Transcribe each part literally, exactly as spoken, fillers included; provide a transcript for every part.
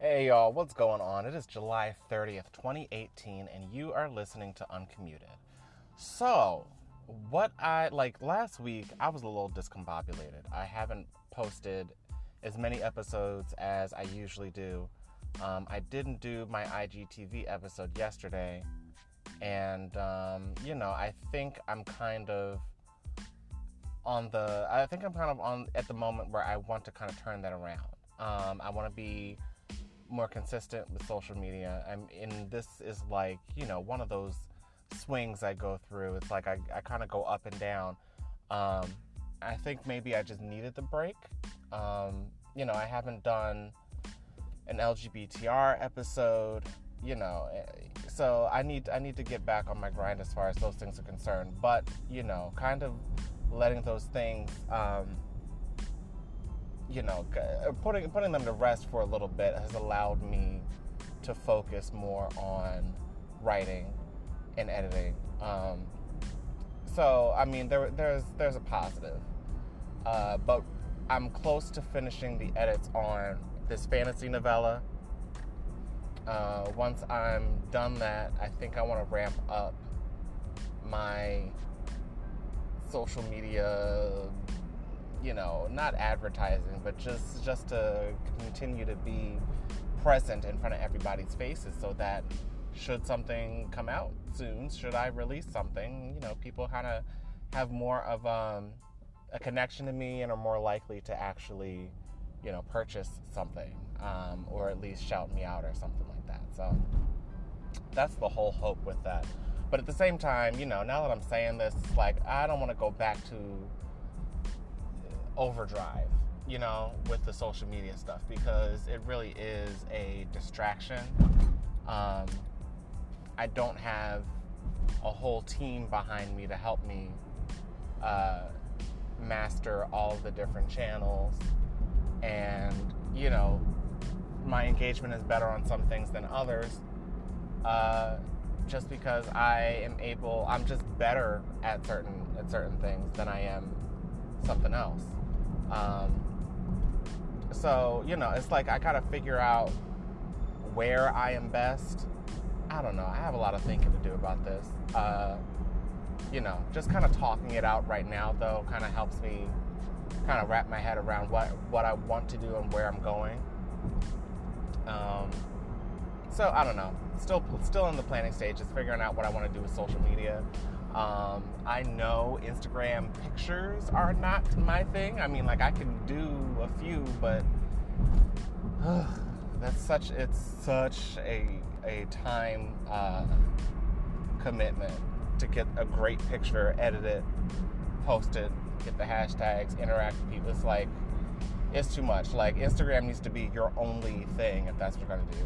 Hey y'all, what's going on? It is July thirtieth, twenty eighteen, and you are listening to Uncommuted. So, what I, like last week, I was a little discombobulated. I haven't posted as many episodes as I usually do. Um, I didn't do my I G T V episode yesterday, and, um, you know, I think I'm kind of on the, I think I'm kind of on, at the moment where I want to kind of turn that around. Um, I want to be more consistent with social media. I'm in, this is like, you know, one of those swings I go through. It's like I, I kind of go up and down. Um, I think maybe I just needed the break. Um, you know, I haven't done an L G B T R episode, you know, so I need, I need to get back on my grind as far as those things are concerned. But, you know, kind of letting those things, um, you know, putting putting them to rest for a little bit has allowed me to focus more on writing and editing. Um, so, I mean, there there's there's a positive. Uh, but I'm close to finishing the edits on this fantasy novella. Uh, once I'm done that, I think I want to ramp up my social media, you know, not advertising, but just, just to continue to be present in front of everybody's faces so that should something come out soon, should I release something, you know, people kind of have more of um, a connection to me and are more likely to actually, you know, purchase something um, or at least shout me out or something like that. So that's the whole hope with that. But at the same time, you know, now that I'm saying this, it's like I don't want to go back to overdrive, you know, with the social media stuff, because it really is a distraction. Um, I don't have a whole team behind me to help me uh, master all the different channels, and, you know, my engagement is better on some things than others, uh, just because I am able, I'm just better at certain, at certain things than I am something else. Um, so, you know, it's like I gotta figure out where I am best. I don't know. I have a lot of thinking to do about this. Uh, you know, just kind of talking it out right now, though, kind of helps me kind of wrap my head around what, what I want to do and where I'm going. Um, so, I don't know. Still, still in the planning stage, just figuring out what I want to do with social media. Um, I know Instagram pictures are not my thing. I mean, like, I can do a few, but uh, that's such, it's such a, a time, uh, commitment to get a great picture edited, posted, get the hashtags, interact with people. It's like, it's too much. Like, Instagram needs to be your only thing if that's what you're going to do.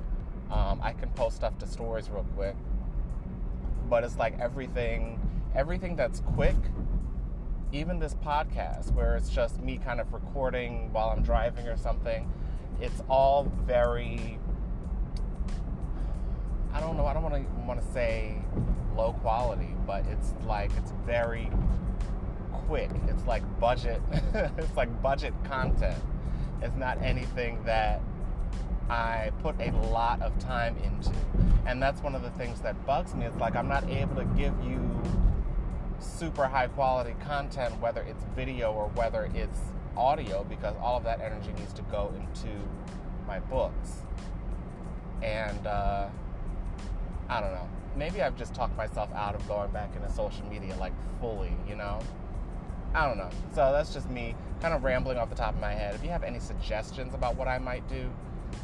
Um, I can post stuff to stories real quick, but it's like everything... Everything that's quick, even this podcast where it's just me kind of recording while I'm driving or something, it's all very, I don't know, I don't want to want to say low quality, but it's like, it's very quick. It's like budget, it's like budget content. It's not anything that I put a lot of time into. And that's one of the things that bugs me. It's like I'm not able to give you super high quality content, whether it's video or whether it's audio, because all of that energy needs to go into my books. And uh, I don't know, maybe I've just talked myself out of going back into social media like fully, you know, I don't know. So that's just me kind of rambling off the top of my head. If you have any suggestions about what I might do,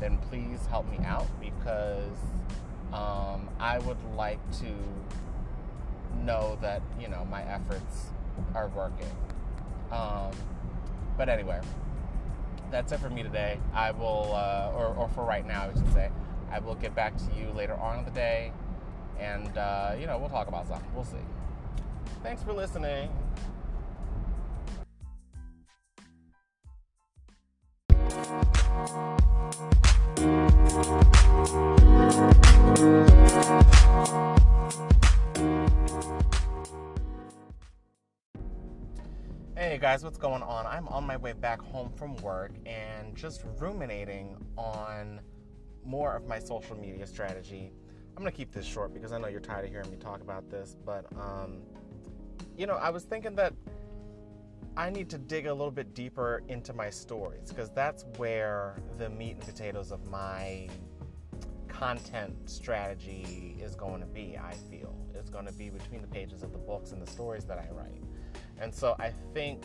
then please help me out, because um, I would like to know that, you know, my efforts are working. Um, but anyway, that's it for me today. I will, uh, or, or for right now, I should say. I will get back to you later on in the day, and, uh, you know, we'll talk about something. We'll see. Thanks for listening. Hey guys, what's going on? I'm on my way back home from work and just ruminating on more of my social media strategy. I'm going to keep this short because I know you're tired of hearing me talk about this, but, um, you know, I was thinking that I need to dig a little bit deeper into my stories, because that's where the meat and potatoes of my content strategy is going to be, I feel. It's going to be between the pages of the books and the stories that I write. And so I think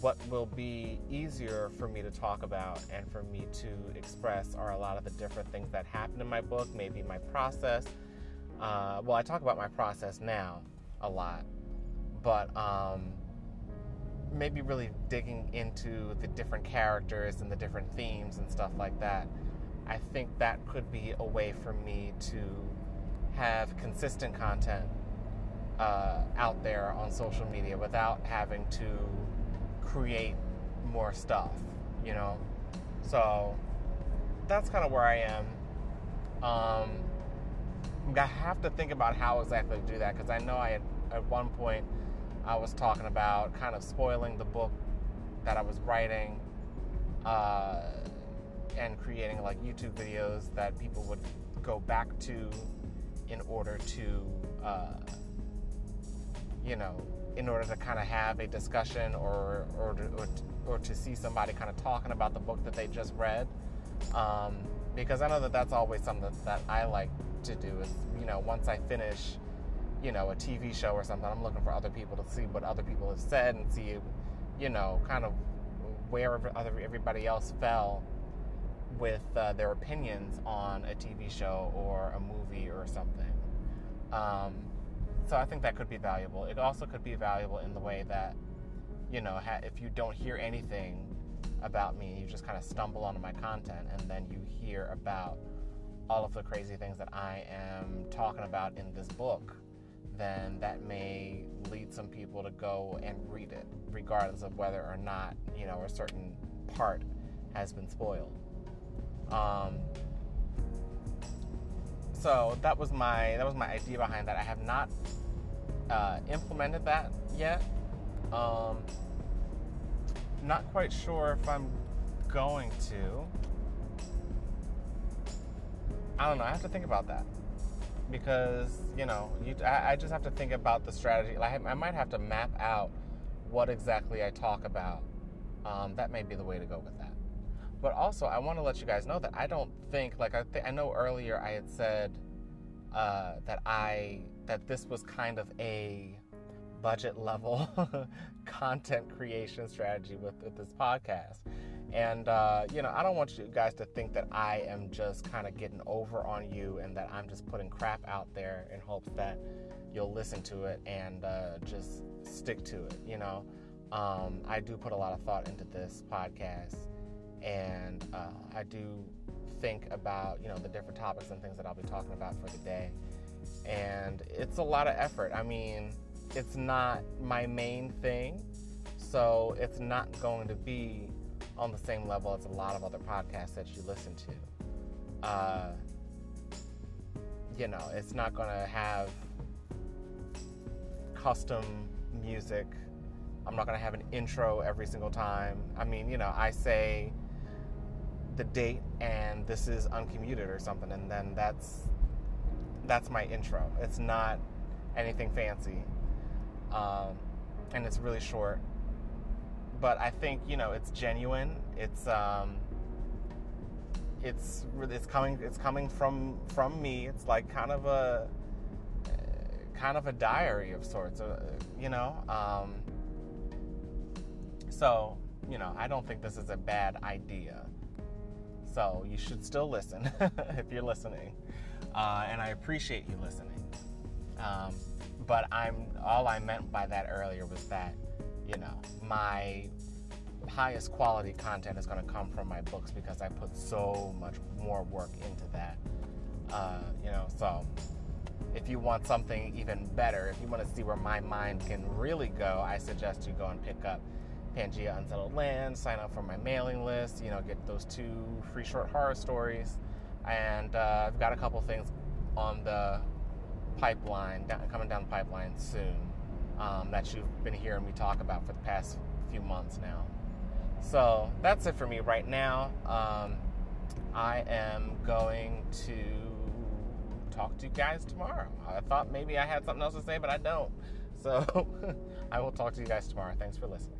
what will be easier for me to talk about and for me to express are a lot of the different things that happen in my book, maybe my process. Uh, well, I talk about my process now a lot, but um, maybe really digging into the different characters and the different themes and stuff like that. I think that could be a way for me to have consistent content uh, out there on social media without having to create more stuff, you know? So that's kind of where I am. Um, I'm gonna have to think about how exactly to do that, because I know I had, at one point I was talking about kind of spoiling the book that I was writing, uh, and creating like YouTube videos that people would go back to in order to, uh, you know, in order to kind of have a discussion or or to, or, to, or to see somebody kind of talking about the book that they just read. Um, because I know that that's always something that, that I like to do is, you know, once I finish, you know, a T V show or something, I'm looking for other people to see what other people have said and see, you know, kind of where other, everybody else fell with uh, their opinions on a T V show or a movie or something. Um, so I think that could be valuable. It also could be valuable in the way that, you know, ha- if you don't hear anything about me, you just kind of stumble onto my content, and then you hear about all of the crazy things that I am talking about in this book, then that may lead some people to go and read it, regardless of whether or not, you know, a certain part has been spoiled. Um, so that was my, that was my idea behind that. I have not, uh, implemented that yet. Um, not quite sure if I'm going to, I don't know. I have to think about that because, you know, you, I, I just have to think about the strategy. Like I, I might have to map out what exactly I talk about. Um, that may be the way to go with that. But also, I want to let you guys know that I don't think, like, I, th- I know earlier I had said uh, that I, that this was kind of a budget level content creation strategy with, with this podcast. And, uh, you know, I don't want you guys to think that I am just kind of getting over on you and that I'm just putting crap out there in hopes that you'll listen to it and uh, just stick to it, you know. Um, I do put a lot of thought into this podcast. And uh, I do think about, you know, the different topics and things that I'll be talking about for the day. And it's a lot of effort. I mean, it's not my main thing. So it's not going to be on the same level as a lot of other podcasts that you listen to. Uh, you know, it's not going to have custom music. I'm not going to have an intro every single time. I mean, you know, I say the date and this is Uncommuted or something, and then that's that's my intro. It's not anything fancy, um, and it's really short, but I think, you know, it's genuine. It's um, it's it's coming it's coming from from me. It's like kind of a kind of a diary of sorts, uh, you know. Um, so you know, I don't think this is a bad idea. So you should still listen if you're listening. Uh, and I appreciate you listening. Um, but I'm all I meant by that earlier was that, you know, my highest quality content is going to come from my books because I put so much more work into that. Uh, you know, so if you want something even better, if you want to see where my mind can really go, I suggest you go and pick up Tangia Unsettled Land, sign up for my mailing list, you know, get those two free short horror stories. And uh, I've got a couple things on the pipeline, down, coming down the pipeline soon, um, that you've been hearing me talk about for the past few months now. So that's it for me right now. Um, I am going to talk to you guys tomorrow. I thought maybe I had something else to say, but I don't. So I will talk to you guys tomorrow. Thanks for listening.